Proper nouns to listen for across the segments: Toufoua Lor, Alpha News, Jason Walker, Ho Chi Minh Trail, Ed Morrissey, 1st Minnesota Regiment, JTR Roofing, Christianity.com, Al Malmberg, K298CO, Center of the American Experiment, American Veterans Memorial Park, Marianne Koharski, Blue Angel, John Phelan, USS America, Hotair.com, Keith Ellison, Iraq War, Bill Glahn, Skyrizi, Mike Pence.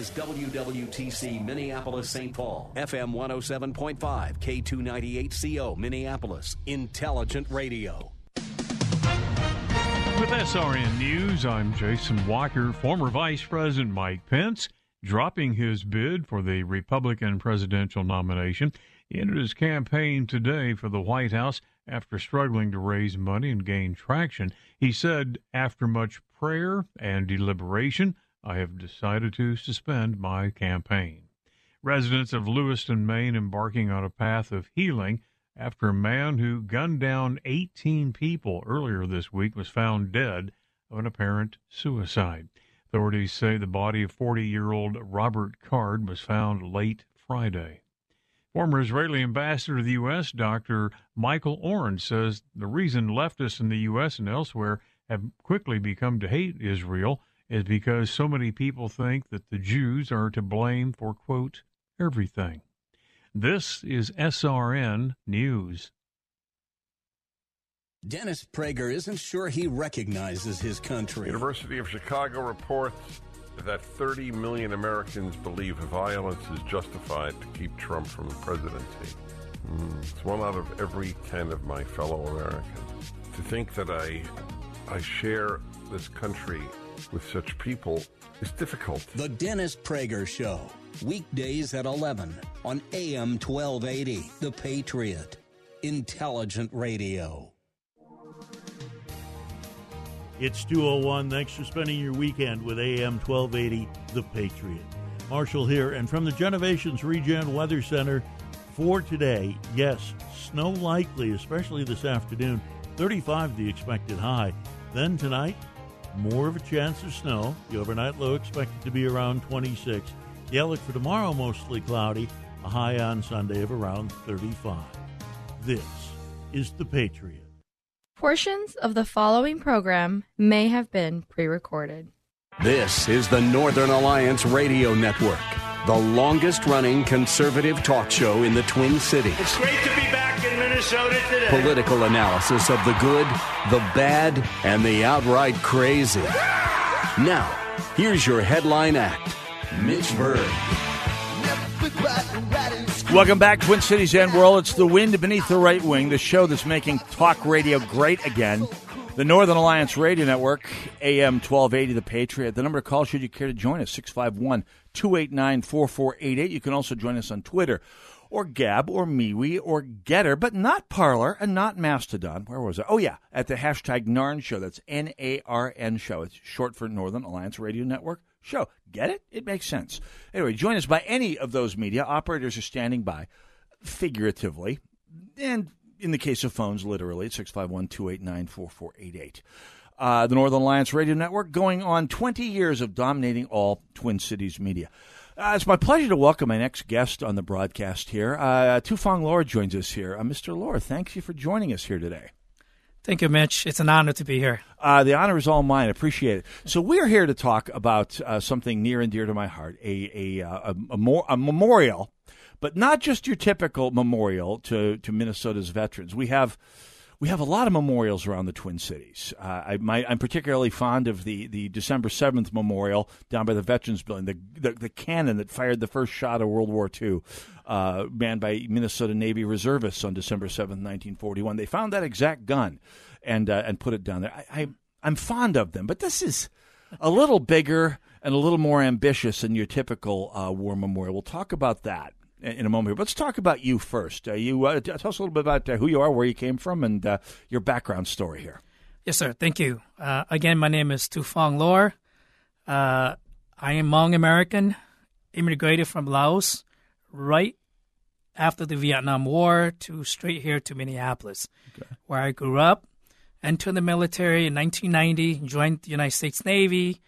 Is WWTC Minneapolis St. Paul, FM 107.5, K298CO Minneapolis, Intelligent Radio. With SRN News, I'm Jason Walker. Former Vice President Mike Pence dropping his bid for the Republican presidential nomination. He ended his campaign today for the White House after struggling to raise money and gain traction. He said, after much prayer and deliberation, I have decided to suspend my campaign. Residents of Lewiston, Maine, embarking on a path of healing after a man who gunned down 18 people earlier this week was found dead of an apparent suicide. Authorities say the body of 40-year-old Robert Card was found late Friday. Former Israeli ambassador to the U.S., Dr. Michael Oren, says the reason leftists in the U.S. and elsewhere have quickly become to hate Israel is because so many people think that the Jews are to blame for, quote, everything. This is SRN News. Dennis Prager isn't sure he recognizes his country. University of Chicago reports that 30 million Americans believe violence is justified to keep Trump from the presidency. It's one out of every 10 of my fellow Americans. To think that I share this country with such people is difficult. The Dennis Prager Show, weekdays at 11 on AM 1280, The Patriot, Intelligent Radio. It's 2:01. Thanks for spending your weekend with AM 1280, The Patriot. Marshall here, and from the Genovations Regen Weather Center for today, yes, snow likely, especially this afternoon, 35 the expected high. Then tonight, more of a chance of snow. The overnight low expected to be around 26. The outlook for tomorrow mostly cloudy. A high on Sunday of around 35. This is The Patriot. Portions of the following program may have been pre-recorded. This is the Northern Alliance Radio Network, the longest-running conservative talk show in the Twin Cities. It's great to be back in Minnesota today. Political analysis of the good, the bad, and the outright crazy. Now, here's your headline act, Mitch Berg. Welcome back, Twin Cities and world. It's the wind beneath the right wing, the show that's making talk radio great again. The Northern Alliance Radio Network, AM 1280, The Patriot. The number to call should you care to join us, 651-289-4488. You can also join us on Twitter or Gab or MeWe or Getter, but not Parler and not Mastodon. Where was I? Oh, yeah, at the hashtag NARN show. That's N-A-R-N show. It's short for Northern Alliance Radio Network show. Get it? It makes sense. Anyway, join us by any of those media. Operators are standing by, figuratively, and in the case of phones, literally, at 651-289-4488. The Northern Alliance Radio Network, going on 20 years of dominating all Twin Cities media. It's my pleasure to welcome my next guest on the broadcast here. Toufoua Lor joins us here. Mr. Lor, thank you for joining us here today. Thank you, Mitch. It's an honor to be here. The honor is all mine. Appreciate it. So we're here to talk about something near and dear to my heart, a memorial. But not just your typical memorial to Minnesota's veterans. We have a lot of memorials around the Twin Cities. I'm particularly fond of the December 7th memorial down by the Veterans Building, the cannon that fired the first shot of World War II, manned by Minnesota Navy reservists on December 7th, 1941. They found that exact gun and put it down there. I'm fond of them, but this is a little bigger and a little more ambitious than your typical war memorial. We'll talk about that in a moment. Let's talk about you first. Tell us a little bit about who you are, where you came from, and your background story here. Yes, sir. Thank you. Again, my name is Toufoua Lor. I am Hmong American, immigrated from Laos right after the Vietnam War to straight here to Minneapolis, okay, where I grew up, entered the military in 1990, joined the United States Navy,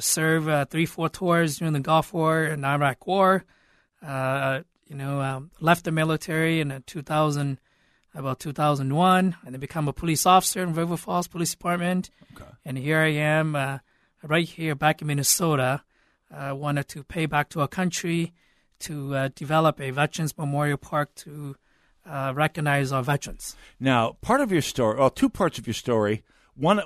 serve 3-4 tours during the Gulf War and Iraq War. Left the military in 2001, and then become a police officer in River Falls Police Department. Okay. And here I am, right here back in Minnesota. Wanted to pay back to our country to develop a Veterans Memorial Park to recognize our veterans. Now, part of your story, well, two parts of your story. One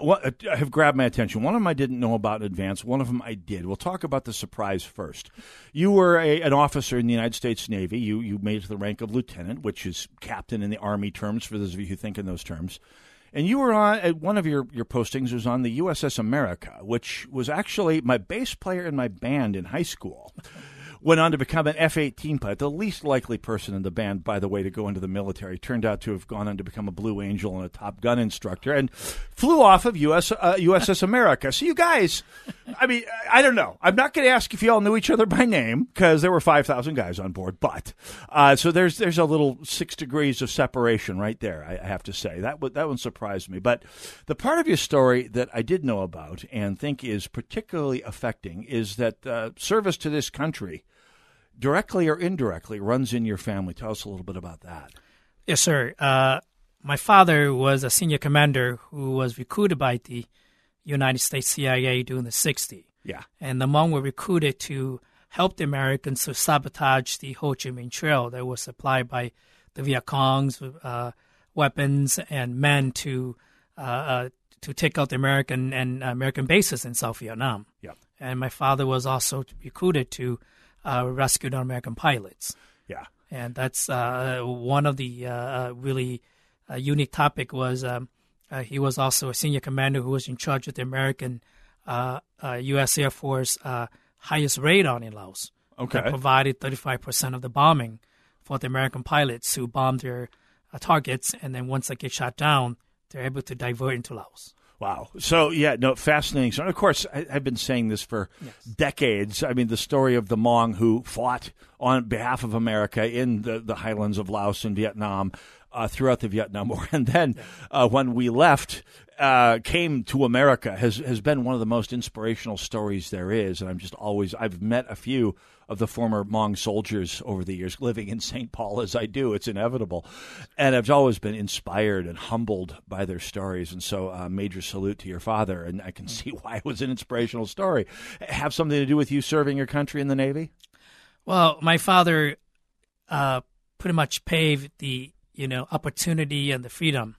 have grabbed my attention. One of them I didn't know about in advance. One of them I did. We'll talk about the surprise first. You were an officer in the United States Navy. You made it to the rank of lieutenant, which is captain in the Army terms, for those of you who think in those terms. And you were on, one of your postings was on the USS America, which was actually my bass player in my band in high school. Went on to become an F-18 pilot, the least likely person in the band, by the way, to go into the military. Turned out to have gone on to become a Blue Angel and a Top Gun instructor, and flew off of USS America. So you guys, I mean, I don't know. I'm not going to ask if you all knew each other by name, because there were 5,000 guys on board. But so there's a little 6 degrees of separation right there, I have to say. That one surprised me. But the part of your story that I did know about and think is particularly affecting is that service to this country, directly or indirectly, runs in your family. Tell us a little bit about that. Yes, sir. My father was a senior commander who was recruited by the United States CIA during the 60s. Yeah. And the Hmong were recruited to help the Americans to sabotage the Ho Chi Minh Trail that was supplied by the Viet Cong's weapons and men to take out the American and American bases in South Vietnam. Yeah. And my father was also recruited to rescued American pilots. Yeah. And that's one of the really unique topic was he was also a senior commander who was in charge of the American U.S. Air Force highest radar in Laos. Okay. That provided 35% of the bombing for the American pilots who bombed their targets. And then once they get shot down, they're able to divert into Laos. Wow. So, yeah, no, fascinating. So, and of course, I've been saying this for decades. I mean, the story of the Hmong who fought on behalf of America in the highlands of Laos and Vietnam throughout the Vietnam War. And then when we left, came to America has been one of the most inspirational stories there is. And I've met a few of the former Hmong soldiers over the years, living in St. Paul as I do. It's inevitable. And I've always been inspired and humbled by their stories. And so major salute to your father. And I can see why it was an inspirational story. Have something to do with you serving your country in the Navy? Well, my father pretty much paved the opportunity and the freedom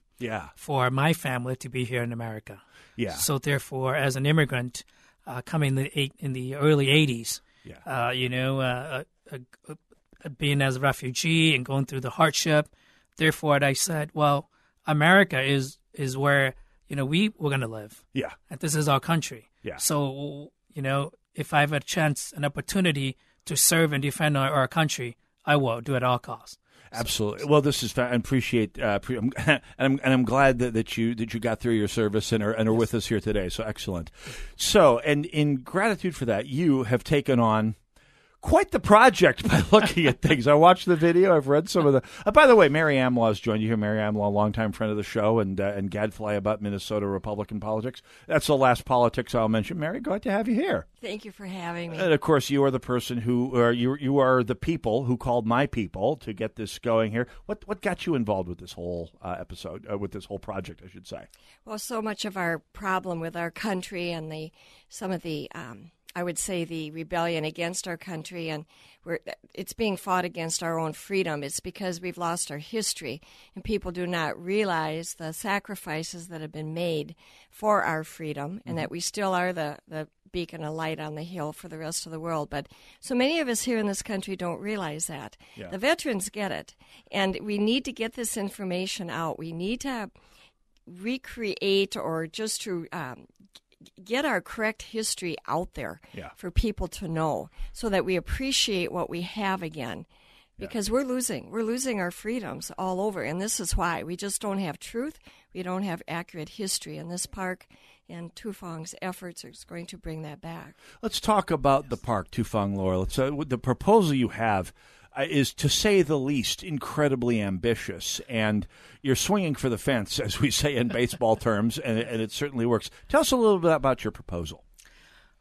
for my family to be here in America. Yeah. So therefore, as an immigrant coming in the early 80s, being as a refugee and going through the hardship. Therefore, I said, well, America is where, we're going to live. Yeah. And this is our country. Yeah. So, if I have a chance, an opportunity to serve and defend our country, I will do it at all costs. Absolutely. Well, this is. I appreciate, I'm glad that you got through your service and are with us here today. So excellent. So, and in gratitude for that, you have taken on quite the project by looking at things. I watched the video. I've read some of the. By the way, Mary Amlaw's joined you here. Mary Amlaw, longtime friend of the show, and gadfly about Minnesota Republican politics. That's the last politics I'll mention. Mary, glad to have you here. Thank you for having me. And of course, you are the person you are the people who called my people to get this going here. What got you involved with this whole episode, with this whole project, I should say? Well, so much of our problem with our country and some of the. I would say the rebellion against our country, and it's being fought against our own freedom. It's because we've lost our history, and people do not realize the sacrifices that have been made for our freedom, and that we still are the beacon of light on the hill for the rest of the world. But so many of us here in this country don't realize that. Yeah. The veterans get it, and we need to get this information out. We need to recreate or just to get our correct history out there for people to know, so that we appreciate what we have again, because we're losing our freedoms all over. And this is why we just don't have truth. We don't have accurate history in this park, and Tufong's efforts are going to bring that back. Let's talk about the park, Toufoua Lor. The proposal you have is, to say the least, incredibly ambitious, and you're swinging for the fence, as we say in baseball terms, and it certainly works. Tell us a little bit about your proposal.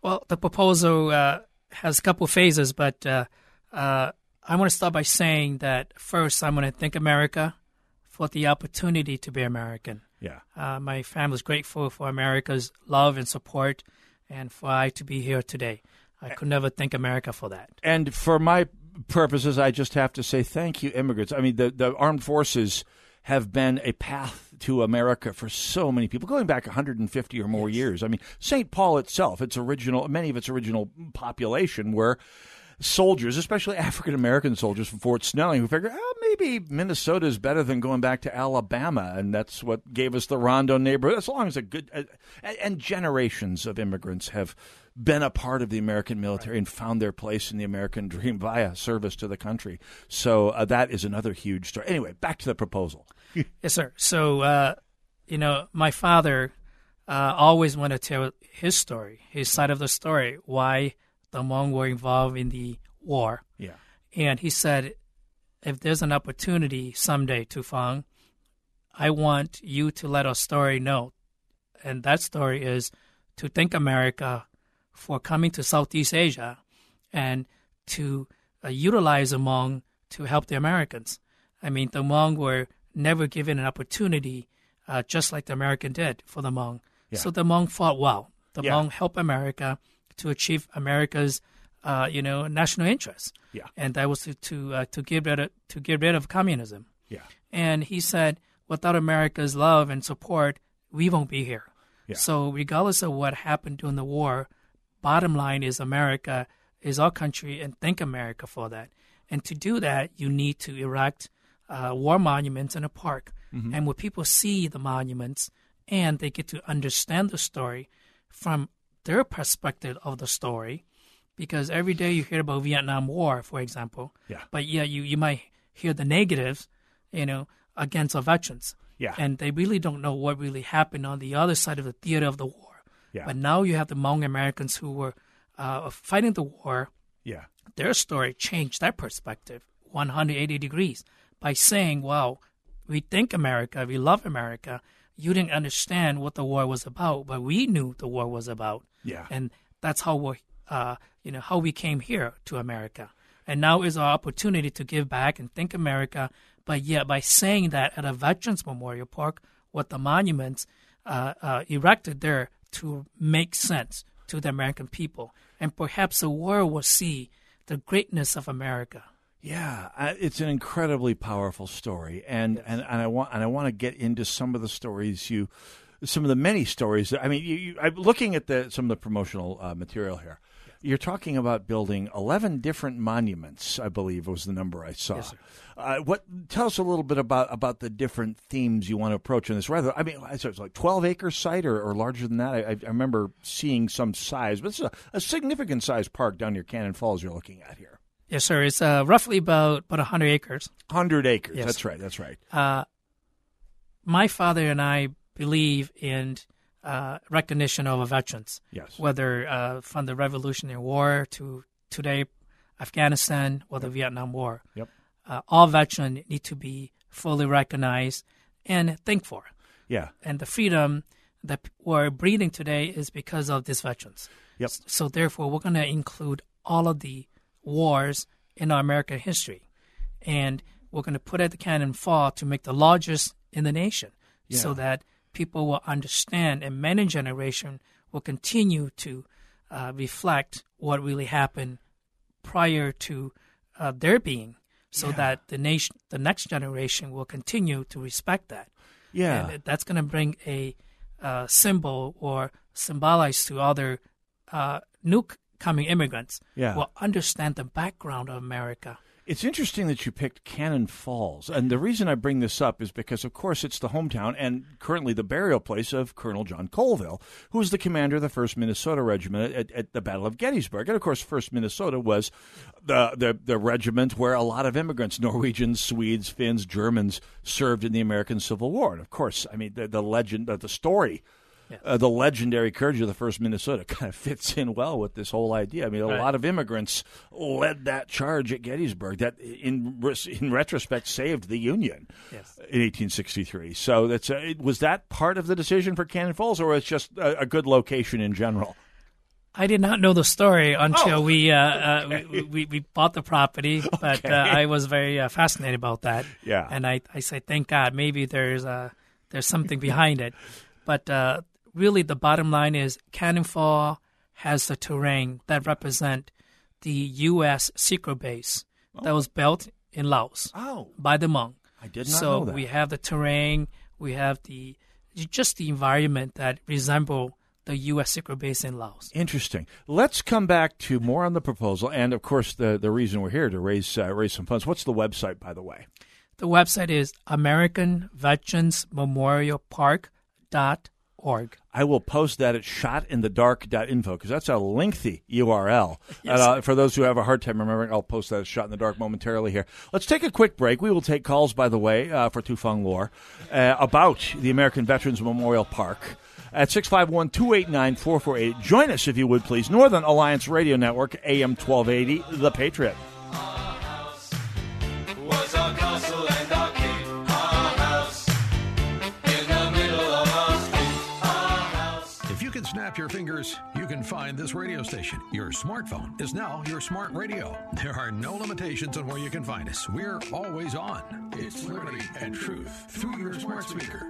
Well, the proposal has a couple of phases, but I want to start by saying that first I'm going to thank America for the opportunity to be American. Yeah. My family is grateful for America's love and support and for I to be here today. I could never thank America for that. And for my purposes, I just have to say thank you, immigrants. I mean, the armed forces have been a path to America for so many people, going back 150 or more years. I mean, St. Paul itself, its original, many of its original population were soldiers, especially African-American soldiers from Fort Snelling, who figured, oh, maybe Minnesota is better than going back to Alabama, and that's what gave us the Rondo neighborhood, as long as a good and generations of immigrants have been a part of the American military and found their place in the American dream via service to the country. So that is another huge story. Anyway, back to the proposal. Yes, sir. So, you know, my father always wanted to tell his story, his side of the story, why the Hmong were involved in the war. Yeah. And he said, if there's an opportunity someday, Toufoua, I want you to let our story know. And that story is to thank America for coming to Southeast Asia and to utilize the Hmong to help the Americans. I mean, the Hmong were never given an opportunity just like the American did for the Hmong. Yeah. So the Hmong fought well. The Hmong helped America to achieve America's, you know, national interests. Yeah. And that was to get rid of communism. Yeah. And he said, without America's love and support, we won't be here. Yeah. So regardless of what happened during the war, bottom line is America is our country, and thank America for that. And to do that, you need to erect war monuments in a park. Mm-hmm. And when people see the monuments and they get to understand the story from their perspective of the story, because every day you hear about Vietnam War, for example, but you might hear the negatives, you know, against our veterans, and they really don't know what really happened on the other side of the theater of the war. Yeah. But now you have the Hmong Americans who were fighting the war. Yeah, their story changed that perspective 180 degrees by saying, "Wow, we thank America, we love America. You didn't understand what the war was about, but we knew the war was about." Yeah. And that's how we, you know, how we came here to America. And now is our opportunity to give back and thank America. But yeah, by saying that at a Veterans Memorial Park, with the monuments erected there to make sense to the American people, and perhaps the world will see the greatness of America. Yeah, it's an incredibly powerful story, and I want to get into some of the stories some of the many stories. I mean, I'm looking at some of the promotional material here. Yeah. You're talking about building 11 different monuments, I believe was the number I saw. Yes, sir. Tell us a little bit about the different themes you want to approach in this. Rather, I mean, so it's like 12-acre site or larger than that. I remember seeing some size, but it's a significant size park down near Cannon Falls you're looking at here. Yes, sir. It's roughly about 100 acres. 100 acres. Yes. That's right. My father and I believe in recognition of our veterans, yes, whether from the Revolutionary War to today, Afghanistan, or the Vietnam War. Yep. All veterans need to be fully recognized and thanked for. Yeah. And the freedom that we're breathing today is because of these veterans. Yep. So therefore, we're going to include all of the wars in our American history, and we're going to put at the Cannon Fall to make the largest in the nation, so that people will understand, and many generations will continue to reflect what really happened prior to their being, so that the nation, the next generation, will continue to respect that. Yeah, and that's going to bring a symbol or symbolize to other coming immigrants will understand the background of America. It's interesting that you picked Cannon Falls, and the reason I bring this up is because, of course, it's the hometown and currently the burial place of Colonel John Colville, who was the commander of the 1st Minnesota Regiment at the Battle of Gettysburg. And, of course, 1st Minnesota was the regiment where a lot of immigrants, Norwegians, Swedes, Finns, Germans, served in the American Civil War. And, of course, I mean, the legend, the story, the legendary courage of the 1st Minnesota kind of fits in well with this whole idea. I mean, a lot of immigrants led that charge at Gettysburg that, in retrospect, saved the Union in 1863. So was that part of the decision for Cannon Falls, or was it just a good location in general? I did not know the story until we bought the property, but I was very fascinated about that. Yeah. And I say, thank God, maybe there's something behind it. But really the bottom line is Cannon Falls has the terrain that represent the U.S. secret base that was built in Laos by the Hmong. I did not know that. So we have the terrain, we have the environment that resemble the U.S. secret base in Laos. Interesting. Let's come back to more on the proposal and, of course, the reason we're here, to raise some funds. What's the website, by the way? The website is AmericanVeteransMemorialPark.org. I will post that at shotinthedark.info because that's a lengthy URL. Yes. For those who have a hard time remembering, I'll post that at Shot in the Dark momentarily here. Let's take a quick break. We will take calls, by the way, for Toufoua Lor about the American Veterans Memorial Park at 651-289-448. Join us, if you would, please. Northern Alliance Radio Network, AM 1280, The Patriot. Snap your fingers, you can find this radio station. Your smartphone is now your smart radio. There are no limitations on where you can find us. We're always on. It's liberty and truth through your smart speaker.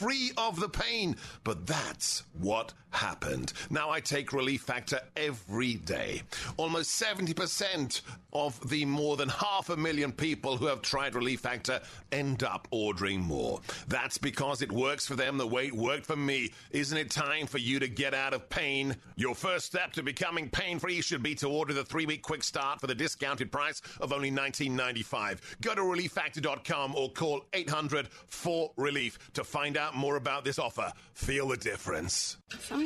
free of the pain, but that's what happened. Now I take Relief Factor every day. Almost 70% of the more than 500,000 people who have tried Relief Factor end up ordering more. That's because it works for them the way it worked for me. Isn't it time for you to get out of pain? Your first step to becoming pain-free should be to order the 3-week quick start for the discounted price of only $19.95. Go to ReliefFactor.com or call 800-4-RELIEF to find out more about this offer. Feel the difference. Some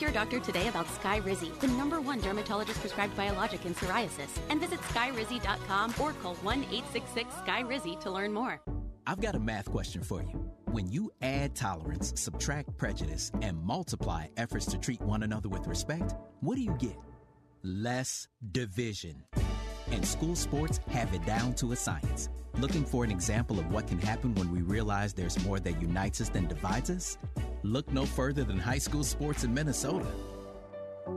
Your doctor today about Skyrizi, the #1 dermatologist prescribed biologic in psoriasis, and visit skyrizi.com or call 1-866-SKYRIZI to learn more. I've got a math question for you. When you add tolerance, subtract prejudice, and multiply efforts to treat one another with respect, what do you get? Less division. And school sports have it down to a science. Looking for an example of what can happen when we realize there's more that unites us than divides us? Look no further than high school sports in Minnesota.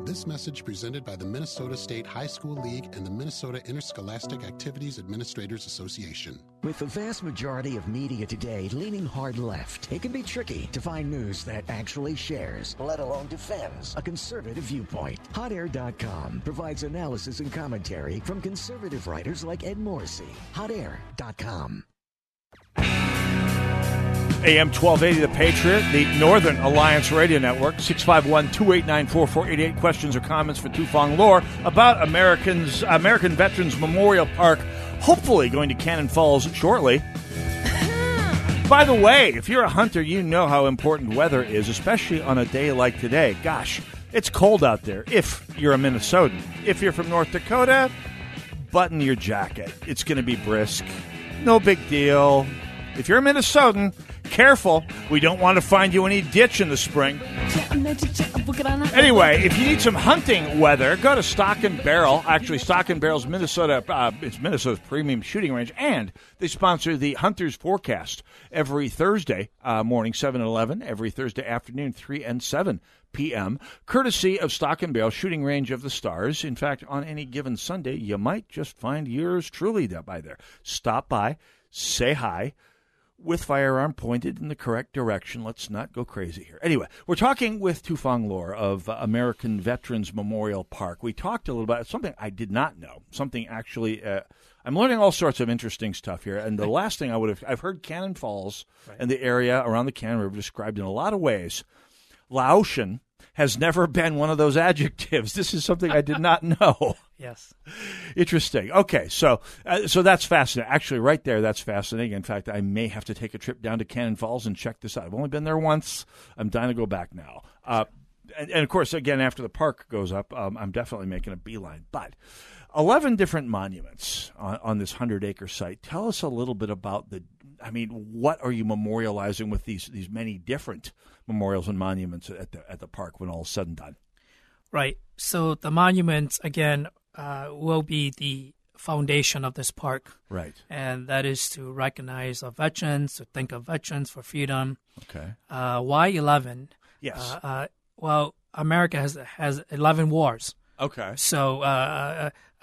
This message presented by the Minnesota State High School League and the Minnesota Interscholastic Activities Administrators Association. With the vast majority of media today leaning hard left, it can be tricky to find news that actually shares, let alone defends, a conservative viewpoint. Hotair.com provides analysis and commentary from conservative writers like Ed Morrissey. Hotair.com. AM 1280, The Patriot, the Northern Alliance Radio Network, 651-289-4488. Questions or comments for Toufoua Lor about American Veterans Memorial Park, hopefully going to Cannon Falls shortly. By the way, if you're a hunter, you know how important weather is, especially on a day like today. Gosh, it's cold out there if you're a Minnesotan. If you're from North Dakota, button your jacket. It's going to be brisk. No big deal. If you're a Minnesotan, Careful. We don't want to find you any ditch in the spring. Anyway, if you need some hunting weather, go to Stock and Barrel. Actually, Stock and Barrel's Minnesota, it's Minnesota's premium shooting range, and they sponsor the Hunter's Forecast every Thursday morning, 7 and 11, every Thursday afternoon, 3 and 7 p.m., courtesy of Stock and Barrel, shooting range of the stars. In fact, on any given Sunday, you might just find yours truly by there. Stop by, say hi, with firearm pointed in the correct direction. Let's not go crazy here. Anyway, we're talking with Toufoua Lor of American Veterans Memorial Park. We talked a little about something I did not know, something actually I'm learning all sorts of interesting stuff here. And the last thing I've heard Cannon Falls and the area around the Cannon River described in a lot of ways. Laotian has never been one of those adjectives. This is something I did not know. Yes. Interesting. Okay, so that's fascinating. Actually, right there, that's fascinating. In fact, I may have to take a trip down to Cannon Falls and check this out. I've only been there once. I'm dying to go back now. And, of course, again, after the park goes up, I'm definitely making a beeline. But 11 different monuments on this 100-acre site. Tell us a little bit about what are you memorializing with these many different memorials and monuments at the park when all is said and done? Right. So the monuments, again, will be the foundation of this park. Right. And that is to recognize our veterans, to think of veterans for freedom. Okay. Why 11? Yes. Well, America has 11 wars. Okay. So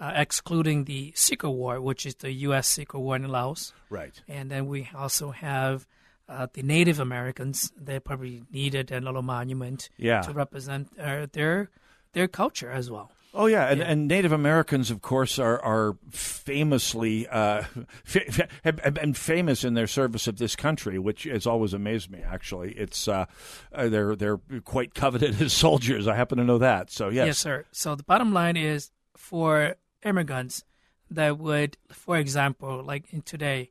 excluding the Secret War, which is the U.S. Secret War in Laos. Right. And then we also have the Native Americans. They probably needed a little monument to represent their culture as well. Oh, yeah. And Native Americans, of course, are famously have been famous in their service of this country, which has always amazed me, actually. It's they're quite coveted as soldiers. I happen to know that. So, yes. Yes, sir. So the bottom line is for immigrants that would, for example, like in today,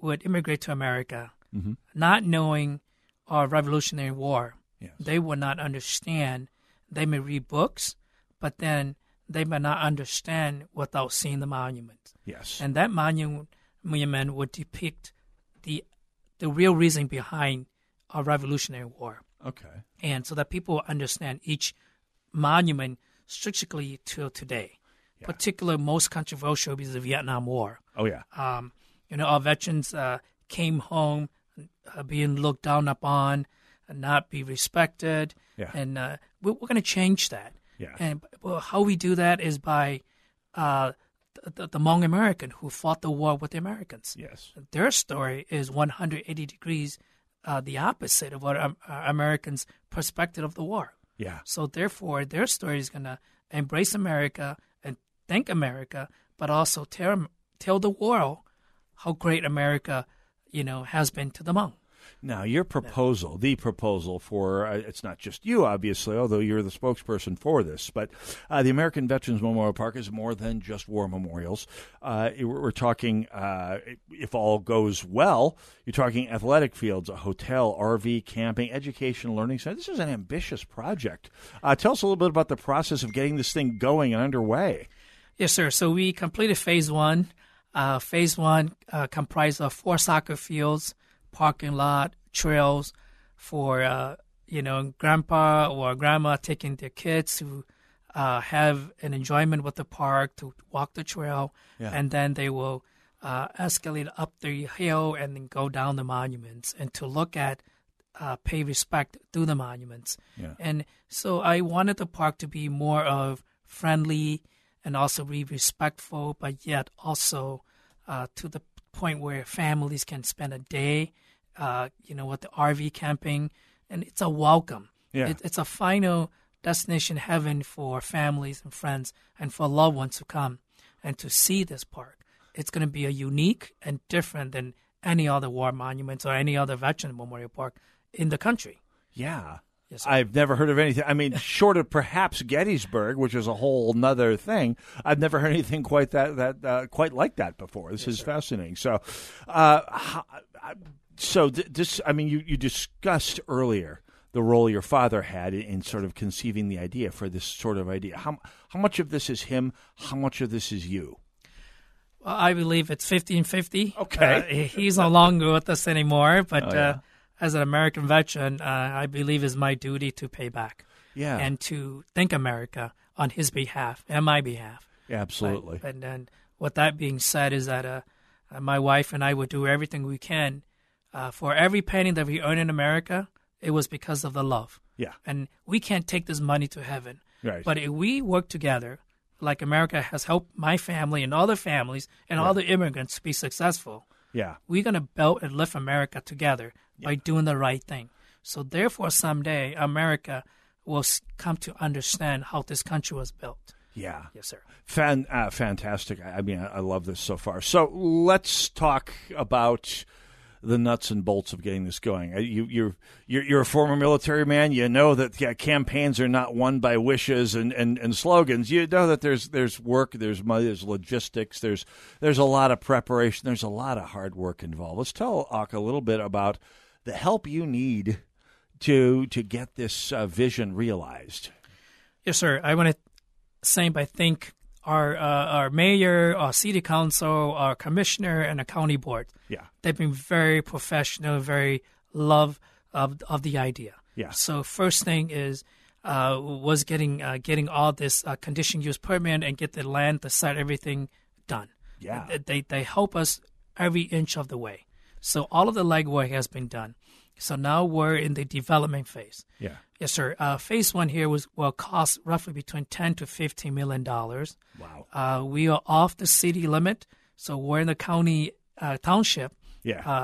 would immigrate to America, mm-hmm. not knowing our Revolutionary War. Yes. They would not understand. They may read books, but then they may not understand without seeing the monument. Yes. And that monument would depict the real reason behind our Revolutionary War. Okay. And so that people understand each monument strictly till today. Yeah. Particularly, most controversial is the Vietnam War. Oh, yeah. Our veterans came home being looked down upon and not be respected. Yeah. And we're going to change that. Yeah. And how we do that is by the Hmong American who fought the war with the Americans. Yes. Their story is 180 degrees the opposite of what Americans' perspective of the war. Yeah. So therefore, their story is going to embrace America and thank America, but also tell the world how great America, has been to the Hmong. Now, the proposal for, it's not just you, obviously, although you're the spokesperson for this, but the American Veterans Memorial Park is more than just war memorials. We're talking, if all goes well, you're talking athletic fields, a hotel, RV, camping, education, learning center. This is an ambitious project. Tell us a little bit about the process of getting this thing going and underway. Yes, sir. So we completed phase one. Phase one comprised of 4 soccer fields, parking lot, trails for, grandpa or grandma taking their kids to have an enjoyment with the park, to walk the trail, and then they will escalate up the hill and then go down the monuments and to look at, pay respect to the monuments. Yeah. And so I wanted the park to be more of friendly and also be respectful, but yet also to the point where families can spend a day, with the RV camping, and it's a welcome. Yeah. It's a final destination heaven for families and friends and for loved ones to come and to see this park. It's going to be a unique and different than any other war monuments or any other veteran memorial park in the country. Yeah. Yes, I've never heard of anything. I mean, short of perhaps Gettysburg, which is a whole nother thing, I've never heard anything quite quite like that before. This is fascinating. So, you discussed earlier the role your father had in sort of conceiving the idea for this sort of idea. How much of this is him? How much of this is you? Well, I believe it's 50-50. Okay, he's no longer with us anymore, but. as an American veteran, I believe is my duty to pay back. Yeah. And to thank America on his behalf and my behalf. Yeah, absolutely. But, and then with that being said is that my wife and I would do everything we can. For every penny that we earn in America, it was because of the love. Yeah. And we can't take this money to heaven. Right. But if we work together, like America has helped my family and other families and all the immigrants be successful, we're going to build and lift America together by doing the right thing. So therefore, someday, America will come to understand how this country was built. Yeah. Yes, sir. Fantastic. I mean, I love this so far. So let's talk about the nuts and bolts of getting this going. You're a former military man. You know that campaigns are not won by wishes and slogans. You know that there's work, there's money, there's logistics, there's a lot of preparation, there's a lot of hard work involved. Let's tell Ak a little bit about the help you need to get this vision realized. Yes, sir. I want to say, I think our mayor, our city council, our commissioner, and a county board. Yeah. They've been very professional, very love of the idea. Yeah. So first thing is was getting all this conditional use permit and get the land, the site, everything done. Yeah. They help us every inch of the way. So all of the legwork has been done. So now we're in the development phase. Yeah. Yes, sir. Phase one here will cost roughly between $10 to $15 million. Wow. We are off the city limit, so we're in the county township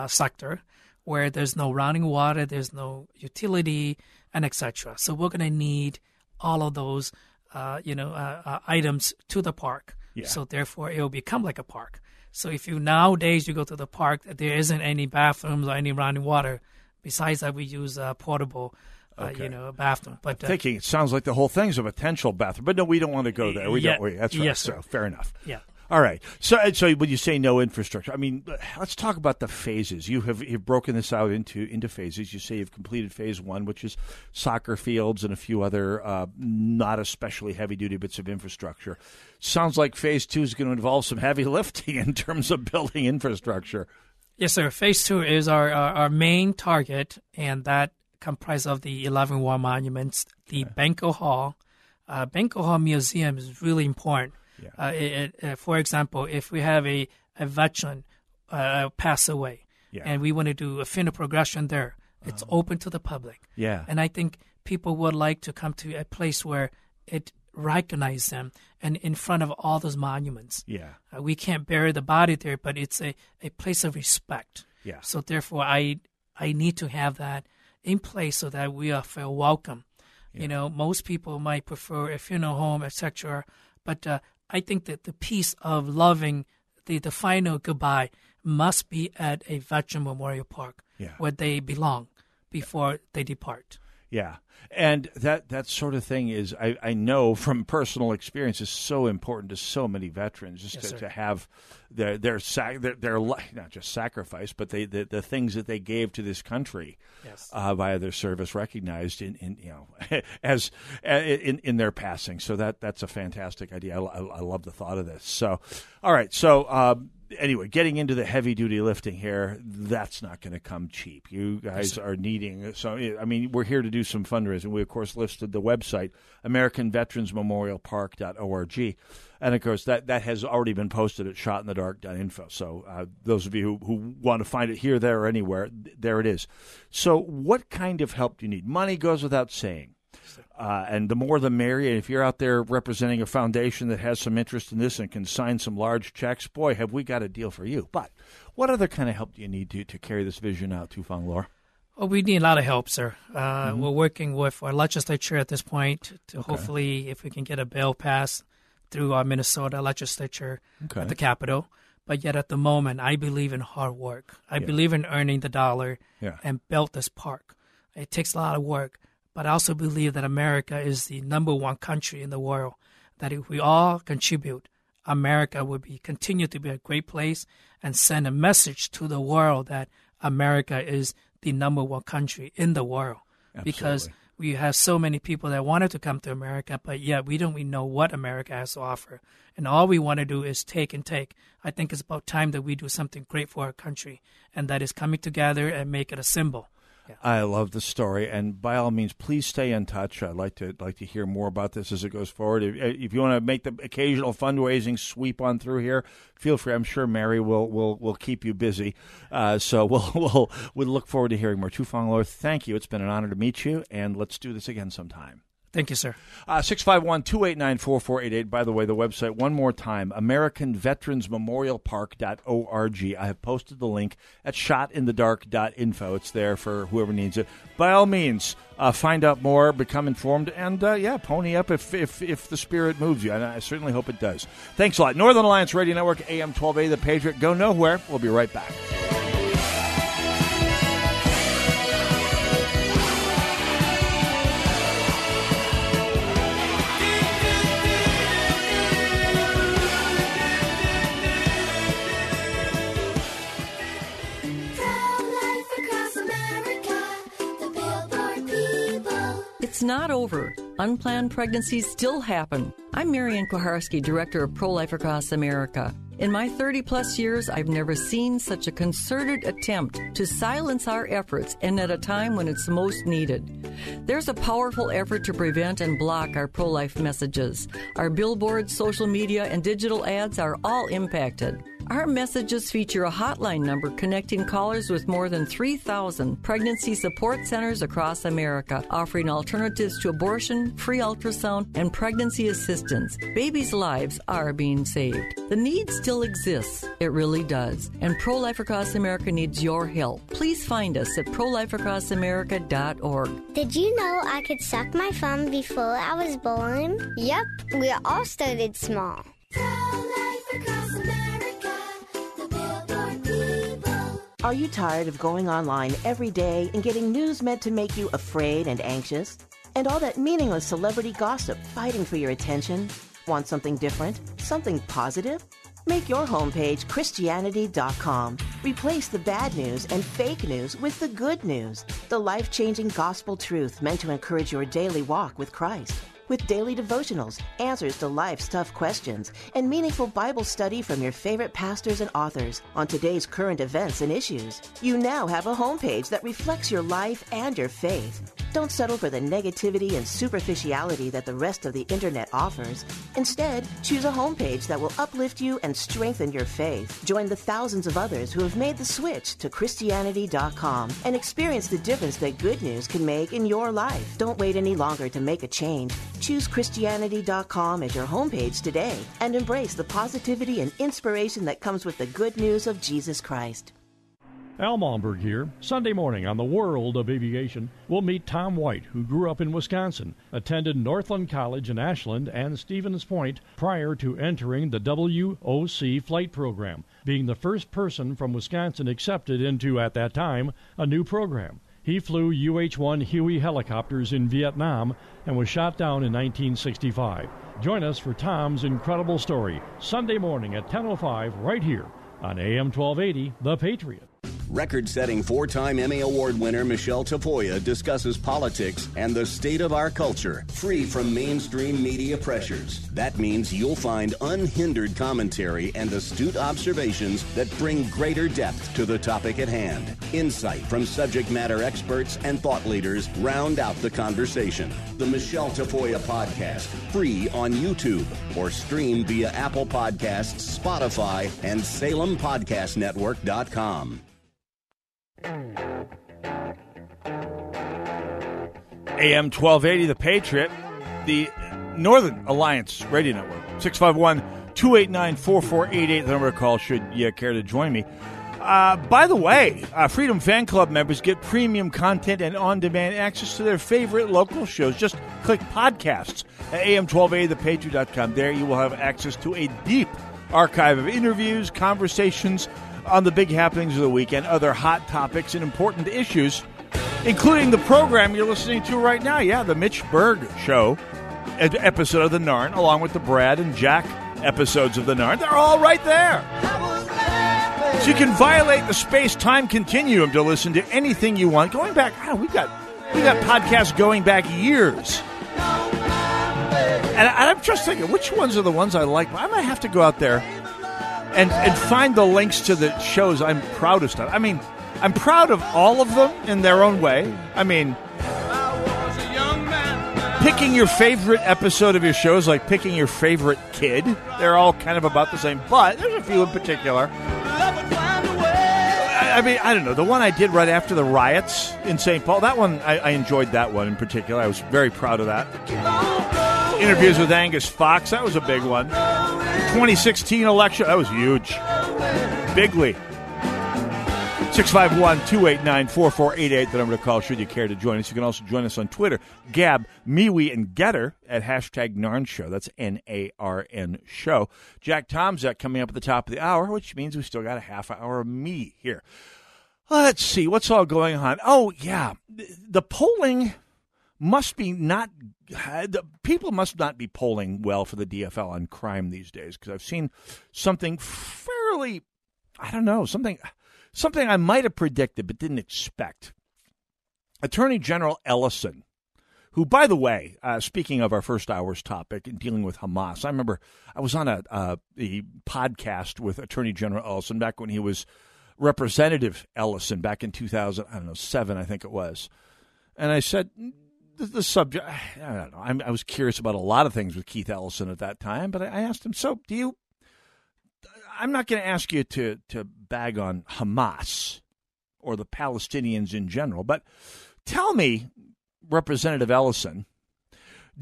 sector where there's no running water, there's no utility, and et cetera. So we're going to need all of those items to the park. Yeah. So therefore, it will become like a park. So if you nowadays you go to the park, there isn't any bathrooms or any running water. Besides that, we use a portable, bathroom. But thinking it sounds like the whole thing's a potential bathroom, but no, we don't want to go there. We don't. That's right. Yes, so fair enough. Yeah. All right. So when you say no infrastructure, I mean, let's talk about the phases. You've broken this out into phases. You say you've completed phase one, which is soccer fields and a few other not especially heavy-duty bits of infrastructure. Sounds like phase two is going to involve some heavy lifting in terms of building infrastructure. Yes, sir. Phase two is our main target, and that comprises of the 11 war monuments, the Banco Hall. Banco Hall Museum is really important. Yeah. For example, if we have a veteran pass away and we want to do a funeral progression there, it's open to the public. Yeah. And I think people would like to come to a place where it recognize them and in front of all those monuments. Yeah. We can't bury the body there, but it's a place of respect. Yeah. So therefore, I need to have that in place so that we feel welcome. Yeah. You know, most people might prefer a funeral home, etc. But I think that the piece of loving the final goodbye must be at a veteran memorial park where they belong before they depart. Yeah, and that sort of thing is, I know from personal experience, is so important to so many veterans, just to have their not just sacrifice, but the things that they gave to this country via their service recognized in their passing. So that's a fantastic idea. I love the thought of this. So, all right, so. Anyway, getting into the heavy-duty lifting here, that's not going to come cheap. You guys are needing some. I mean, we're here to do some fundraising. We, of course, listed the website, AmericanVeteransMemorialPark.org. And, of course, that has already been posted at shotinthedark.info. So those of you who want to find it here, there, or anywhere, there it is. So what kind of help do you need? Money goes without saying. And the more the merrier. If you're out there representing a foundation that has some interest in this and can sign some large checks, boy, have we got a deal for you. But what other kind of help do you need to carry this vision out, Toufoua Lor? Well, we need a lot of help, sir. We're working with our legislature at this point to hopefully, if we can get a bill passed through our Minnesota legislature at the Capitol. But yet at the moment, I believe in hard work. I believe in earning the dollar and build this park. It takes a lot of work. But I also believe that America is the number one country in the world, that if we all contribute, America will continue to be a great place and send a message to the world that America is the number one country in the world. Absolutely. Because we have so many people that wanted to come to America, but yet we don't even know what America has to offer. And all we want to do is take and take. I think it's about time that we do something great for our country, and that is coming together and make it a symbol. Yeah. I love the story, and by all means, please stay in touch. I'd like to hear more about this as it goes forward. If you want to make the occasional fundraising sweep on through here, feel free. I'm sure Mary will keep you busy. So we'll look forward to hearing more. Toufoua Lor, thank you. It's been an honor to meet you, and let's do this again sometime. Thank you, sir. 651-289-4488. By the way, the website, one more time, AmericanVeteransMemorialPark.org. I have posted the link at shotinthedark.info. It's there for whoever needs it. By all means, find out more, become informed, and, pony up if the spirit moves you. And I certainly hope it does. Thanks a lot. Northern Alliance Radio Network, AM 1280, The Patriot. Go nowhere. We'll be right back. It's not over. Unplanned pregnancies still happen. I'm Marianne Koharski, Director of Pro-Life Across America. In my 30-plus years, I've never seen such a concerted attempt to silence our efforts, and at a time when it's most needed. There's a powerful effort to prevent and block our pro-life messages. Our billboards, social media, and digital ads are all impacted. Our messages feature a hotline number connecting callers with more than 3,000 pregnancy support centers across America, offering alternatives to abortion, free ultrasound, and pregnancy assistance. Babies' lives are being saved. The need still exists. It really does. And Pro-Life Across America needs your help. Please find us at prolifeacrossamerica.org. Did you know I could suck my thumb before I was born? Yep, we all started small. Are you tired of going online every day and getting news meant to make you afraid and anxious? And all that meaningless celebrity gossip fighting for your attention? Want something different? Something positive? Make your homepage Christianity.com. Replace the bad news and fake news with the good news, the life-changing gospel truth meant to encourage your daily walk with Christ. With daily devotionals, answers to life's tough questions, and meaningful Bible study from your favorite pastors and authors on today's current events and issues, you now have a homepage that reflects your life and your faith. Don't settle for the negativity and superficiality that the rest of the internet offers. Instead, choose a homepage that will uplift you and strengthen your faith. Join the thousands of others who have made the switch to Christianity.com and experience the difference that good news can make in your life. Don't wait any longer to make a change. Choose Christianity.com as your homepage today and embrace the positivity and inspiration that comes with the good news of Jesus Christ. Al Malmberg here. Sunday morning on The World of Aviation, we'll meet Tom White, who grew up in Wisconsin, attended Northland College in Ashland and Stevens Point prior to entering the WOC flight program, being the first person from Wisconsin accepted into, at that time, a new program. He flew UH-1 Huey helicopters in Vietnam and was shot down in 1965. Join us for Tom's incredible story, Sunday morning at 10:05, right here on AM 1280, The Patriot. Record-setting four-time Emmy Award winner Michelle Tafoya discusses politics and the state of our culture, free from mainstream media pressures. That means you'll find unhindered commentary and astute observations that bring greater depth to the topic at hand. Insight from subject matter experts and thought leaders round out the conversation. The Michelle Tafoya Podcast, free on YouTube or stream via Apple Podcasts, Spotify, and SalemPodcastNetwork.com. AM 1280, The Patriot, the Northern Alliance Radio Network, 651-289-4488, the number to call should you care to join me. By the way, Freedom Fan Club members get premium content and on-demand access to their favorite local shows. Just click podcasts at am1280thepatriot.com. There you will have access to a deep archive of interviews, conversations on the big happenings of the week and other hot topics and important issues, including the program you're listening to right now. Yeah, the Mitch Berg Show episode of the NARN, along with the Brad and Jack episodes of the NARN. They're all right there. So you can violate the space-time continuum to listen to anything you want. Going back, we've got podcasts going back years. And I'm just thinking, which ones are the ones I like? I might have to go out there and find the links to the shows I'm proudest of. I mean, I'm proud of all of them in their own way. I mean, picking your favorite episode of your show is like picking your favorite kid. They're all kind of about the same, but there's a few in particular. I mean, I don't know. The one I did right after the riots in St. Paul, that one, I enjoyed that one in particular. I was very proud of that. Interviews with Angus Fox, that was a big one. 2016 election, that was huge. Bigly. 651-289-4488, the number to call should you care to join us. You can also join us on Twitter, Gab, MeWe, and Getter at hashtag NARN Show. That's NARN Show. Jack Tomczak coming up at the top of the hour, which means we still got a half hour of me here. Let's see, what's all going on? Oh, yeah, the polling must be not – people must not be polling well for the DFL on crime these days, because I've seen something fairly – I don't know, something I might have predicted but didn't expect. Attorney General Ellison, who, by the way, speaking of our first hour's topic and dealing with Hamas, I remember I was on a podcast with Attorney General Ellison back when he was Representative Ellison back in 2007, I think it was. And I said, the subject, I don't know, I was curious about a lot of things with Keith Ellison at that time, but I asked him, so do you, I'm not going to ask you to bag on Hamas or the Palestinians in general, but tell me, Representative Ellison,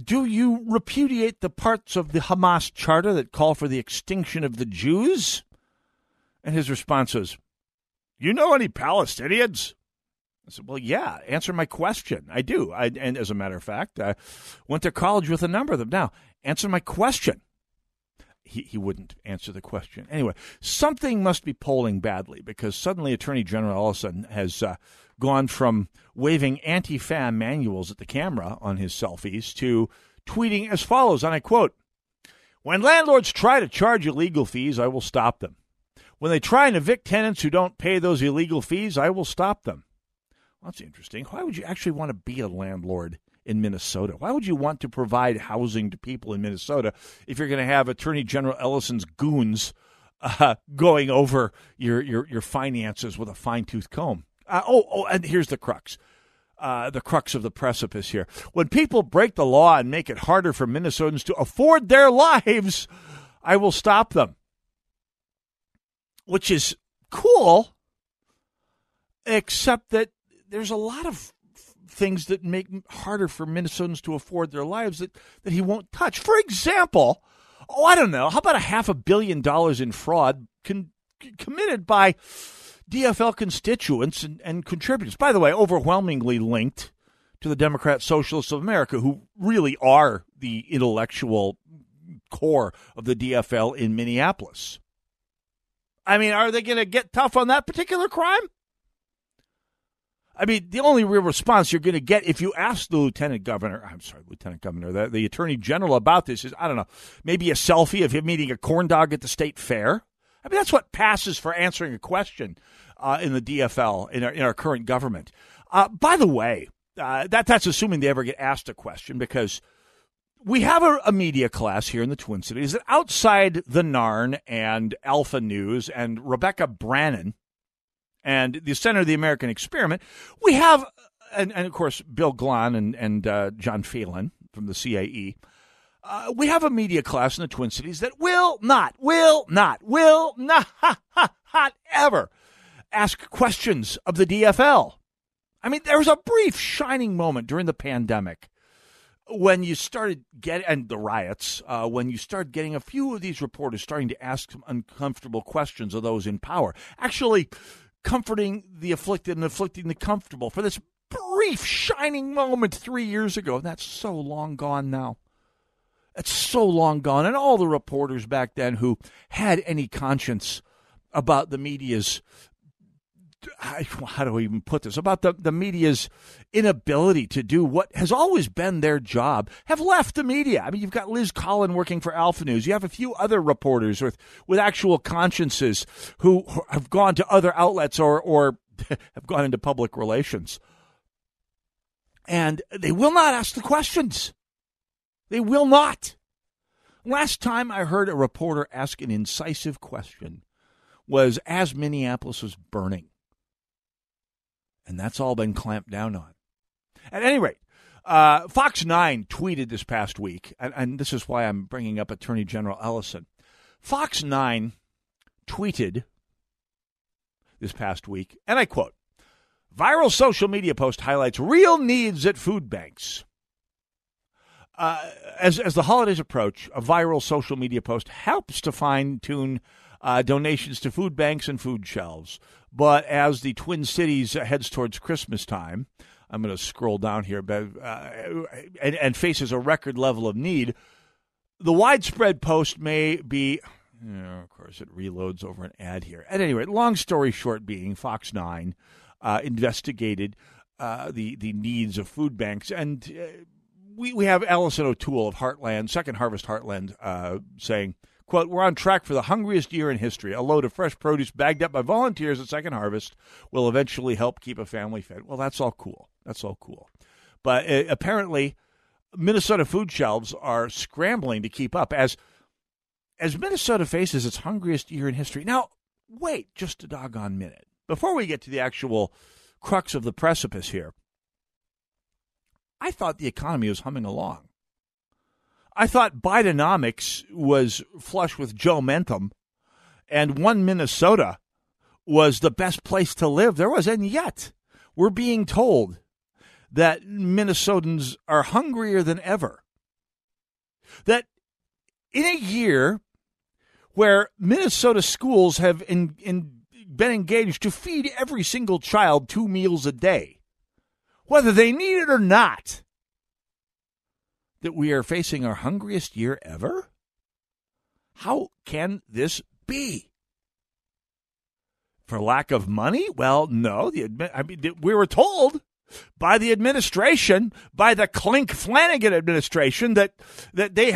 do you repudiate the parts of the Hamas charter that call for the extinction of the Jews? And his response was, you know any Palestinians? I said, well, yeah, answer my question. I do. And as a matter of fact, I went to college with a number of them. Now, answer my question. He wouldn't answer the question. Anyway, something must be polling badly because suddenly Attorney General Ellison has gone from waving anti-fam manuals at the camera on his selfies to tweeting as follows, and I quote, "When landlords try to charge illegal fees, I will stop them. When they try and evict tenants who don't pay those illegal fees, I will stop them." Well, that's interesting. Why would you actually want to be a landlord in Minnesota? Why would you want to provide housing to people in Minnesota if you're going to have Attorney General Ellison's goons going over your finances with a fine-tooth comb? And here's the crux of the precipice here. When people break the law and make it harder for Minnesotans to afford their lives, I will stop them. Which is cool, except that there's a lot of things that make it harder for Minnesotans to afford their lives that he won't touch. For example, I don't know, how about $500 million in fraud committed by DFL constituents and contributors? By the way, overwhelmingly linked to the Democratic Socialists of America, who really are the intellectual core of the DFL in Minneapolis. I mean, are they going to get tough on that particular crime? I mean, the only real response you're going to get if you ask the Attorney General about this is, I don't know, maybe a selfie of him eating a corn dog at the state fair. I mean, that's what passes for answering a question in the DFL, in our current government. By the way, that's assuming they ever get asked a question, because we have a media class here in the Twin Cities that outside the NARN and Alpha News and Rebecca Brannon and the Center of the American Experiment, we have, and of course, Bill Glahn and John Phelan from the CAE, we have a media class in the Twin Cities that will not ever ask questions of the DFL. I mean, there was a brief shining moment during the pandemic when you started getting a few of these reporters starting to ask some uncomfortable questions of those in power. Actually, comforting the afflicted and afflicting the comfortable for this brief shining moment 3 years ago. And that's so long gone now. It's so long gone. And all the reporters back then who had any conscience about the media's, how do I even put this, about the media's inability to do what has always been their job, have left the media. I mean, you've got Liz Collin working for Alpha News. You have a few other reporters with actual consciences who have gone to other outlets or have gone into public relations. And they will not ask the questions. They will not. Last time I heard a reporter ask an incisive question was as Minneapolis was burning. And that's all been clamped down on. At any rate, Fox 9 tweeted this past week, and this is why I'm bringing up Attorney General Ellison. Fox 9 tweeted this past week, and I quote, "Viral social media post highlights real needs at food banks." As the holidays approach, a viral social media post helps to fine-tune donations to food banks and food shelves. But as the Twin Cities heads towards Christmas time, I'm going to scroll down here, and faces a record level of need, the widespread post may be, you know, of course, it reloads over an ad here. At any rate, long story short being, Fox 9 investigated the needs of food banks, and we have Allison O'Toole of Heartland, Second Harvest Heartland, saying, quote, "We're on track for the hungriest year in history. A load of fresh produce bagged up by volunteers at Second Harvest will eventually help keep a family fed." Well, that's all cool. That's all cool. But apparently, Minnesota food shelves are scrambling to keep up as Minnesota faces its hungriest year in history. Now, wait just a doggone minute. Before we get to the actual crux of the precipice here, I thought the economy was humming along. I thought Bidenomics was flush with Joe Mentum, and one Minnesota was the best place to live there was. And yet we're being told that Minnesotans are hungrier than ever. That in a year where Minnesota schools have been engaged to feed every single child 2 meals a day, whether they need it or not, that we are facing our hungriest year ever? How can this be? For lack of money? Well, no. We were told by the administration, by the Clink Flanagan administration, that they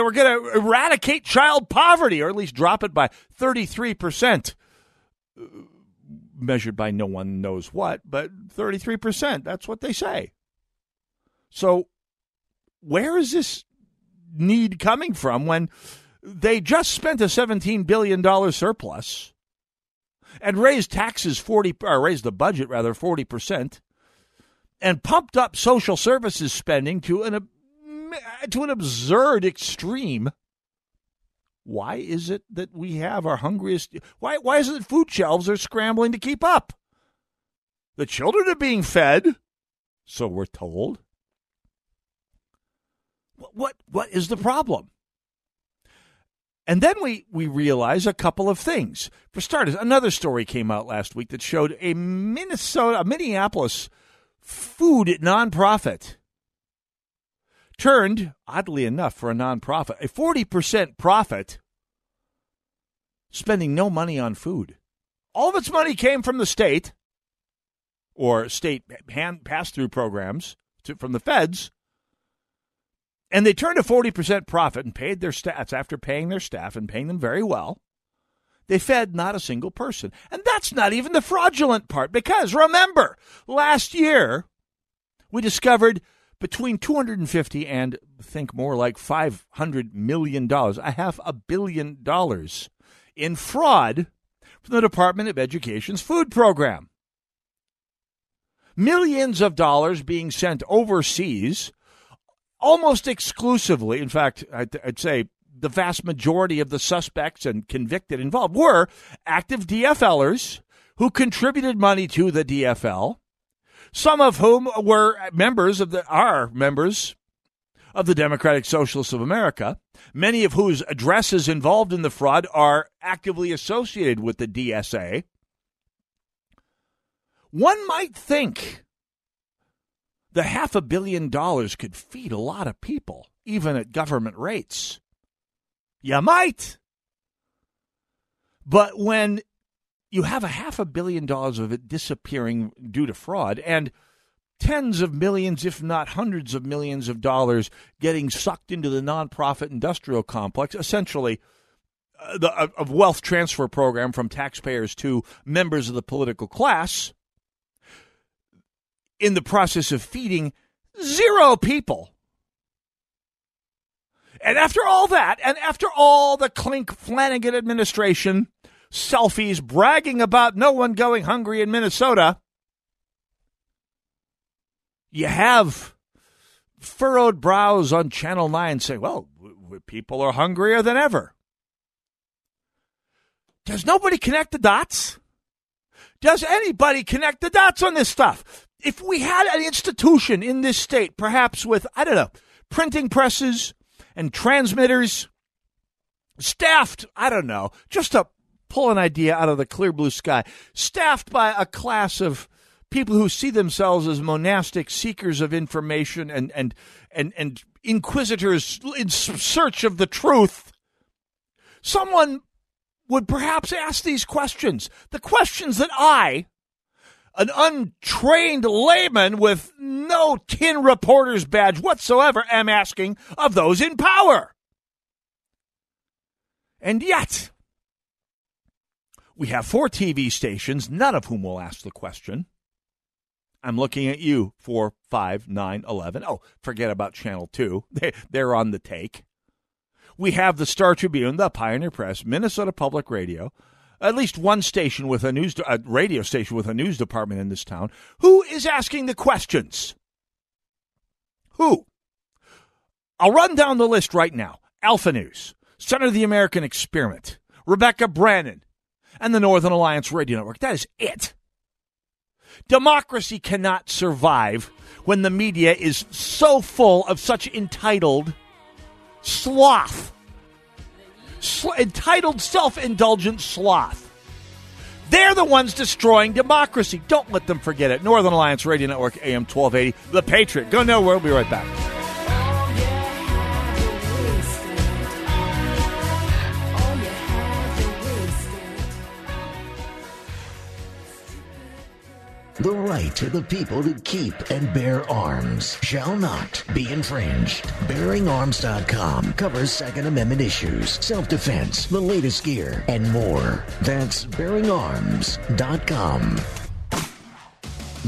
were going to eradicate child poverty, or at least drop it by 33%. Measured by no one knows what, but 33%, that's what they say. So where is this need coming from when they just spent a $17 billion surplus and raised taxes 40, or raised the budget 40%, and pumped up social services spending to an absurd extreme? Why is it that we have our hungriest? Why is it that food shelves are scrambling to keep up? The children are being fed, so we're told. What is the problem? And then we realize a couple of things. For starters, another story came out last week that showed a Minneapolis food nonprofit turned, oddly enough for a nonprofit, a 40% profit, spending no money on food. All of its money came from the state or state pass-through programs from the feds, and they turned a 40% profit and paid their staff. After paying their staff and paying them very well, they fed not a single person. And that's not even the fraudulent part, because remember, last year we discovered between $250 and, I think, more like $500 million, $500 million in fraud from the Department of Education's food program. Millions of dollars being sent overseas almost exclusively. In fact, I'd say the vast majority of the suspects and convicted involved were active DFLers who contributed money to the DFL, some of whom were members of the Democratic Socialists of America, many of whose addresses involved in the fraud are actively associated with the DSA. One might think the $500 million could feed a lot of people, even at government rates. You might. But when you have a $500 million of it disappearing due to fraud and tens of millions, if not hundreds of millions of dollars getting sucked into the nonprofit industrial complex, essentially of wealth transfer program from taxpayers to members of the political class, in the process of feeding 0 people. And after all that, and after all the Clink Flanagan administration selfies bragging about no one going hungry in Minnesota, You have furrowed brows on Channel 9 saying, well, people are hungrier than ever. Does nobody connect the dots? Does anybody connect the dots on this stuff? If we had an institution in this state, perhaps with, I don't know, printing presses and transmitters staffed, I don't know, just to pull an idea out of the clear blue sky, staffed by a class of people who see themselves as monastic seekers of information and inquisitors in search of the truth, someone would perhaps ask these questions, the questions that I, an untrained layman with no tin reporter's badge whatsoever, am asking of those in power. And yet, we have 4 TV stations, none of whom will ask the question. I'm looking at you, 4, 5, 9, 11. Oh, forget about Channel 2. They're on the take. We have the Star Tribune, the Pioneer Press, Minnesota Public Radio, at least one station with a radio station with a news department in this town. Who is asking the questions? Who? I'll run down the list right now. Alpha News, Center of the American Experiment, Rebecca Brannon, and the Northern Alliance Radio Network. That is it. Democracy cannot survive when the media is so full of such entitled sloth, entitled self-indulgent sloth. They're the ones destroying democracy. Don't let them forget it. Northern Alliance Radio Network, AM 1280, The Patriot. Go nowhere. We'll be right back. The right of the people to keep and bear arms shall not be infringed. BearingArms.com covers Second Amendment issues, self-defense, the latest gear, and more. That's BearingArms.com.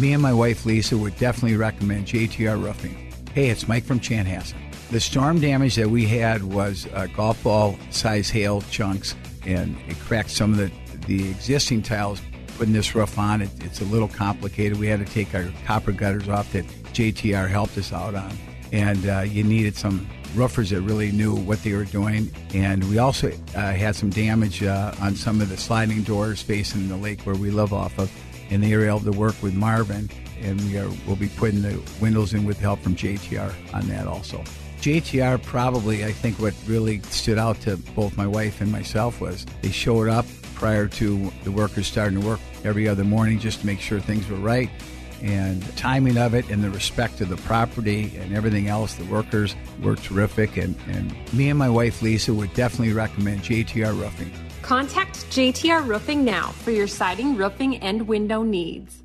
Me and my wife, Lisa, would definitely recommend JTR Roofing. Hey, it's Mike from Chanhassen. The storm damage that we had was golf ball-sized hail chunks, and it cracked some of the existing tiles. Putting this roof on, it's a little complicated. We had to take our copper gutters off that JTR helped us out on. And you needed some roofers that really knew what they were doing. And we also had some damage on some of the sliding doors facing the lake where we live off of. And they were able to work with Marvin. And we'll be putting the windows in with help from JTR on that also. JTR probably, I think what really stood out to both my wife and myself was they showed up prior to the workers starting to work every other morning just to make sure things were right. And the timing of it and the respect of the property and everything else, the workers were terrific. And me and my wife, Lisa, would definitely recommend JTR Roofing. Contact JTR Roofing now for your siding, roofing, and window needs.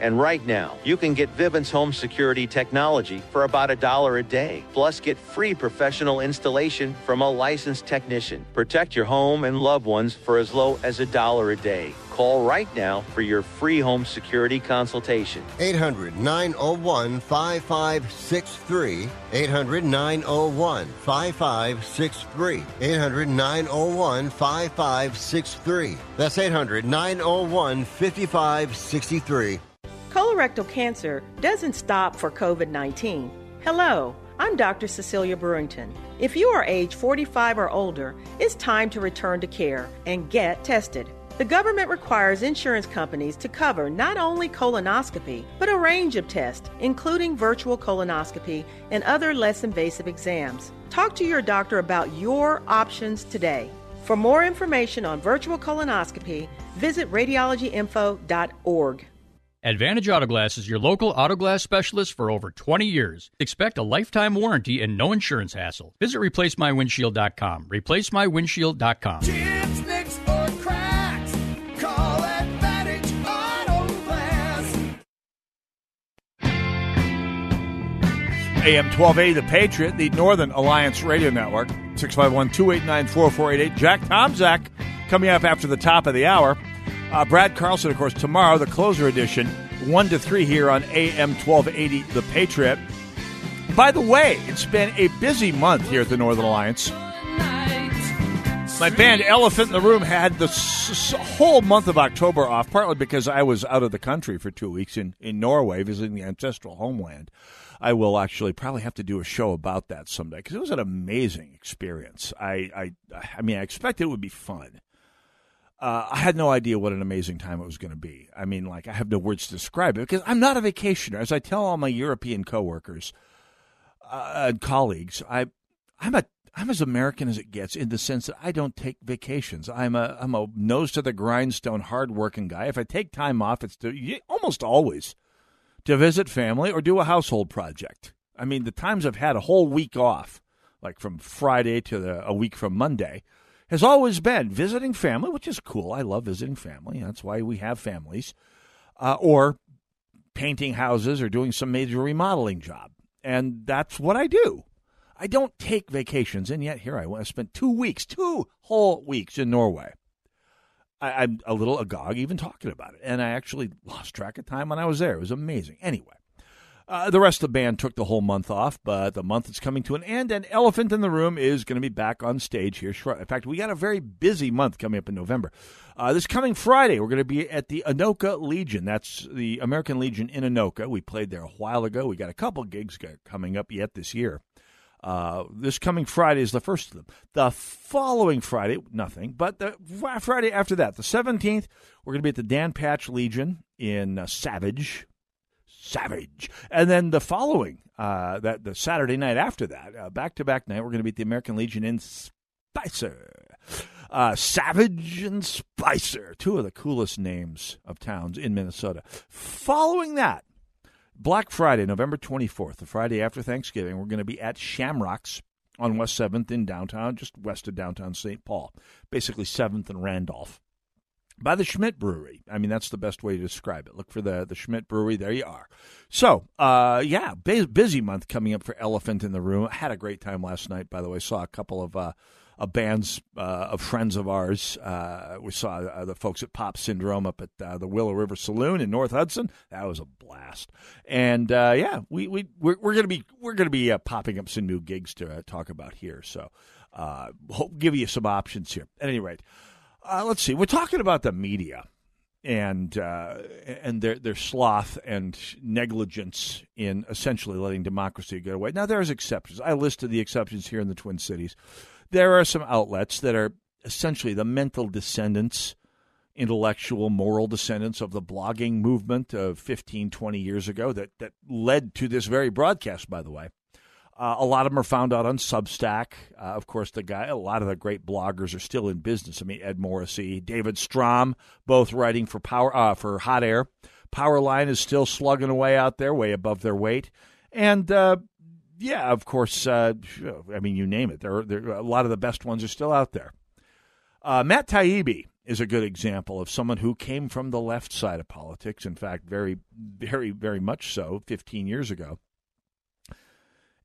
And right now, you can get Vivint's home security technology for about $1 a day. Plus, get free professional installation from a licensed technician. Protect your home and loved ones for as low as $1 a day. Call right now for your free home security consultation. 800-901-5563. 800-901-5563. 800-901-5563. That's 800-901-5563. Colorectal cancer doesn't stop for COVID-19. Hello, I'm Dr. Cecilia Brewington. If you are age 45 or older, it's time to return to care and get tested. The government requires insurance companies to cover not only colonoscopy, but a range of tests, including virtual colonoscopy and other less invasive exams. Talk to your doctor about your options today. For more information on virtual colonoscopy, visit radiologyinfo.org. Advantage Auto Glass is your local auto glass specialist for over 20 years. Expect a lifetime warranty and no insurance hassle. Visit replacemywindshield.com. Replacemywindshield.com. Chips, nicks, or cracks. AM 1280, The Patriot, the Northern Alliance Radio Network, 651-289-4488. Jack Tomczak coming up after the top of the hour. Brad Carlson, of course, tomorrow, the closer edition, 1 to 3 here on AM 1280, The Patriot. By the way, it's been a busy month here at the Northern Alliance. My band Elephant in the Room had the whole month of October off, partly because I was out of the country for 2 weeks in Norway visiting the ancestral homeland. I will actually probably have to do a show about that someday because it was an amazing experience. I mean, I expected it would be fun. I had no idea what an amazing time it was going to be. I mean, like, I have no words to describe it because I'm not a vacationer. As I tell all my European coworkers and colleagues, I'm as American as it gets in the sense that I don't take vacations. I'm a nose to the grindstone, hardworking guy. If I take time off, it's to almost always to visit family or do a household project. I mean, the times I've had a whole week off, like from Friday to a week from Monday, has always been visiting family, which is cool. I love visiting family. That's why we have families. Or painting houses or doing some major remodeling job. And that's what I do. I don't take vacations, and yet here I was. I spent 2 weeks, 2 whole weeks in Norway. I'm a little agog even talking about it, and I actually lost track of time when I was there. It was amazing. Anyway, the rest of the band took the whole month off, but the month is coming to an end, and Elephant in the Room is going to be back on stage here shortly. In fact, we got a very busy month coming up in November. This coming Friday, we're going to be at the Anoka Legion. That's the American Legion in Anoka. We played there a while ago. We got a couple gigs coming up yet this year. This coming Friday is the first of them. The following Friday, nothing, but the Friday after that, the 17th, we're going to be at the Dan Patch Legion in Savage. And then the following, the Saturday night after that, back-to-back night, we're going to be at the American Legion in Spicer. Savage and Spicer, two of the coolest names of towns in Minnesota. Following that, Black Friday, November 24th, the Friday after Thanksgiving, we're going to be at Shamrocks on West 7th in downtown, just west of downtown St. Paul, basically 7th and Randolph, by the Schmidt Brewery. I mean, that's the best way to describe it. Look for the Schmidt Brewery. There you are. So, busy month coming up for Elephant in the Room. I had a great time last night, by the way. Saw a couple of bands of friends of ours. We saw the folks at Pop Syndrome up at the Willow River Saloon in North Hudson. That was a blast. And we're gonna be popping up some new gigs to talk about here. So hope give you some options here. At any rate, let's see. We're talking about the media and their sloth and negligence in essentially letting democracy go away. Now there's exceptions. I listed the exceptions here in the Twin Cities. There are some outlets that are essentially the mental descendants, intellectual, moral descendants of the blogging movement of 15, 20 years ago that led to this very broadcast, by the way. A lot of them are found out on Substack. Of course, a lot of the great bloggers are still in business. I mean, Ed Morrissey, David Strom, both writing for for Hot Air. Powerline is still slugging away out there, way above their weight. And yeah, of course, I mean, you name it. A lot of the best ones are still out there. Matt Taibbi is a good example of someone who came from the left side of politics, in fact, very, very, very much so, 15 years ago,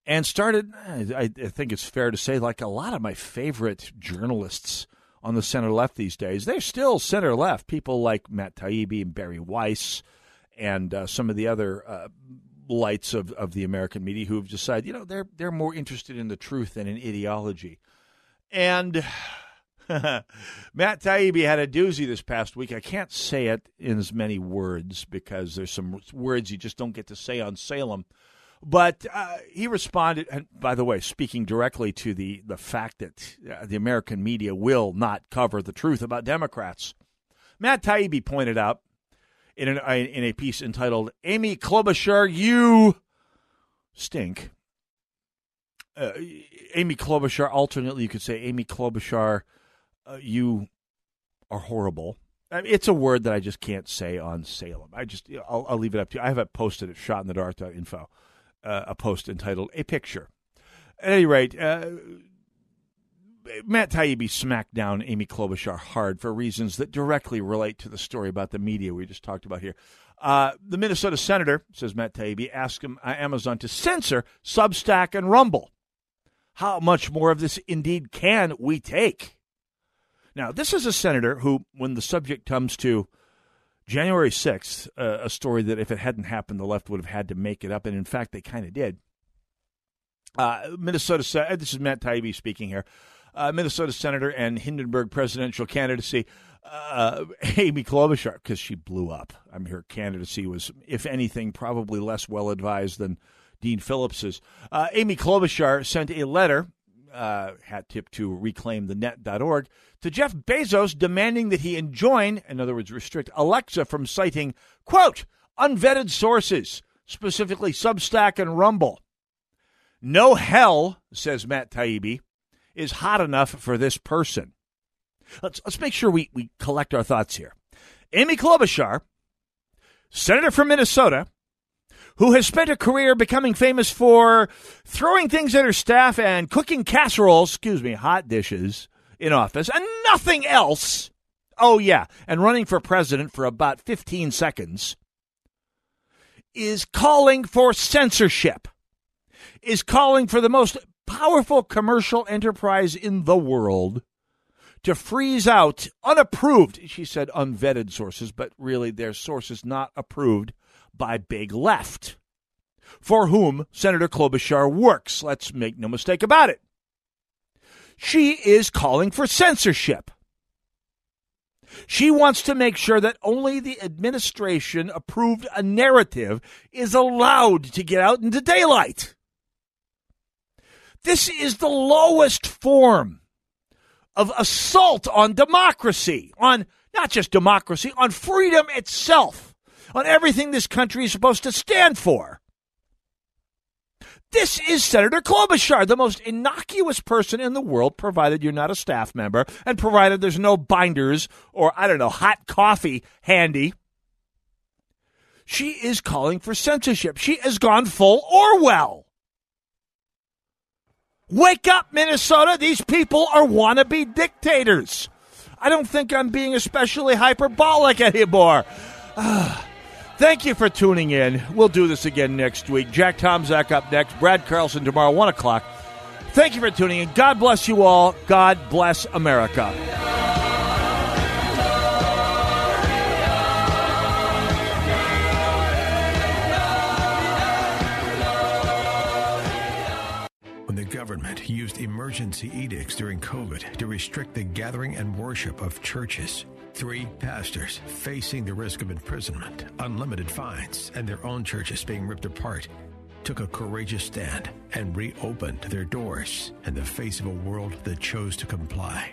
and started, I think it's fair to say, like a lot of my favorite journalists on the center-left these days, they're still center-left, people like Matt Taibbi and Barry Weiss and some of the other lights of the American media who have decided, they're more interested in the truth than in ideology. And Matt Taibbi had a doozy this past week. I can't say it in as many words because there's some words you just don't get to say on Salem. But he responded, and by the way, speaking directly to the fact that the American media will not cover the truth about Democrats, Matt Taibbi pointed out, in a piece entitled "Amy Klobuchar, You Stink." Amy Klobuchar, alternately you could say Amy Klobuchar, you are horrible. I mean, it's a word that I just can't say on Salem. I'll leave it up to you. I have it posted at shotinthedark.info, a post entitled "A Picture." At any rate, Matt Taibbi smacked down Amy Klobuchar hard for reasons that directly relate to the story about the media we just talked about here. The Minnesota senator, says Matt Taibbi, asked Amazon to censor Substack and Rumble. How much more of this indeed can we take? Now, this is a senator who, when the subject comes to January 6th, a story that if it hadn't happened, the left would have had to make it up. And in fact, they kind of did. This is Matt Taibbi speaking here. Minnesota senator and Hindenburg presidential candidacy, Amy Klobuchar, because she blew up. I mean, her candidacy was, if anything, probably less well-advised than Dean Phillips's. Amy Klobuchar sent a letter, hat tip to reclaimthenet.org, to Jeff Bezos demanding that he enjoin, in other words, restrict Alexa from citing, quote, unvetted sources, specifically Substack and Rumble. No hell, says Matt Taibbi, is hot enough for this person. Let's make sure we collect our thoughts here. Amy Klobuchar, senator from Minnesota, who has spent a career becoming famous for throwing things at her staff and cooking casseroles, hot dishes in office, and nothing else. Oh, yeah, and running for president for about 15 seconds, is calling for censorship, is calling for the most powerful commercial enterprise in the world to freeze out unapproved, she said unvetted sources, but really they're sources not approved by Big Left, for whom Senator Klobuchar works. Let's make no mistake about it. She is calling for censorship. She wants to make sure that only the administration approved a narrative is allowed to get out into daylight. This is the lowest form of assault on democracy, on not just democracy, on freedom itself, on everything this country is supposed to stand for. This is Senator Klobuchar, the most innocuous person in the world, provided you're not a staff member and provided there's no binders or, I don't know, hot coffee handy. She is calling for censorship. She has gone full Orwell. Wake up, Minnesota. These people are wannabe dictators. I don't think I'm being especially hyperbolic anymore. Thank you for tuning in. We'll do this again next week. Jack Tomzak up next. Brad Carlson tomorrow, 1 o'clock. Thank you for tuning in. God bless you all. God bless America. Government used emergency edicts during COVID to restrict the gathering and worship of churches. 3 pastors facing the risk of imprisonment, unlimited fines, and their own churches being ripped apart took a courageous stand and reopened their doors in the face of a world that chose to comply.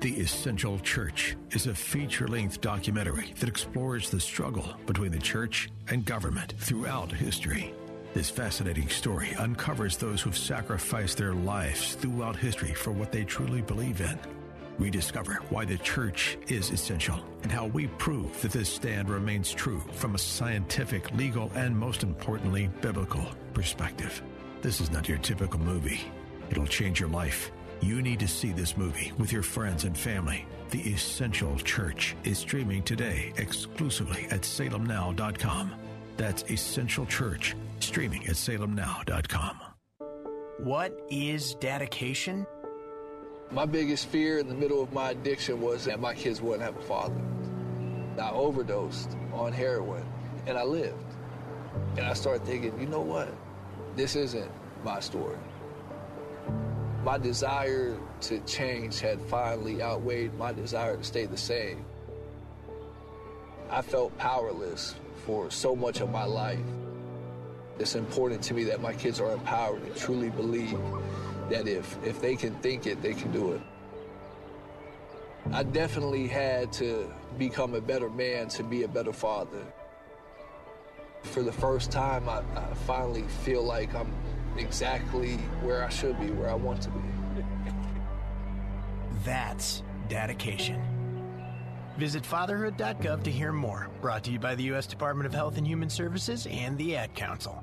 The Essential Church is a feature-length documentary that explores the struggle between the church and government throughout history. This fascinating story uncovers those who've sacrificed their lives throughout history for what they truly believe in. We discover why the church is essential and how we prove that this stand remains true from a scientific, legal, and most importantly, biblical perspective. This is not your typical movie. It'll change your life. You need to see this movie with your friends and family. The Essential Church is streaming today exclusively at SalemNow.com. That's Essential Church, streaming at SalemNow.com. What is dedication? My biggest fear in the middle of my addiction was that my kids wouldn't have a father. I overdosed on heroin, and I lived. And I started thinking, you know what? This isn't my story. My desire to change had finally outweighed my desire to stay the same. I felt powerless for so much of my life. It's important to me that my kids are empowered and truly believe that if they can think it, they can do it. I definitely had to become a better man to be a better father. For the first time, I finally feel like I'm exactly where I should be, where I want to be. That's dedication. Visit fatherhood.gov to hear more. Brought to you by the U.S. Department of Health and Human Services and the Ad Council.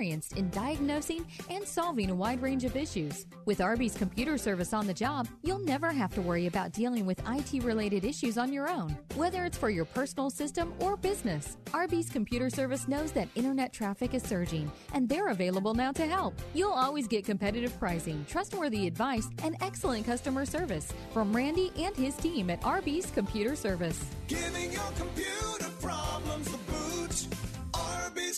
in diagnosing and solving a wide range of issues. With Arby's Computer Service on the job, you'll never have to worry about dealing with IT-related issues on your own, whether it's for your personal system or business. Arby's Computer Service knows that internet traffic is surging, and they're available now to help. You'll always get competitive pricing, trustworthy advice, and excellent customer service from Randy and his team at Arby's Computer Service. Giving your computer problems the boot. Arby's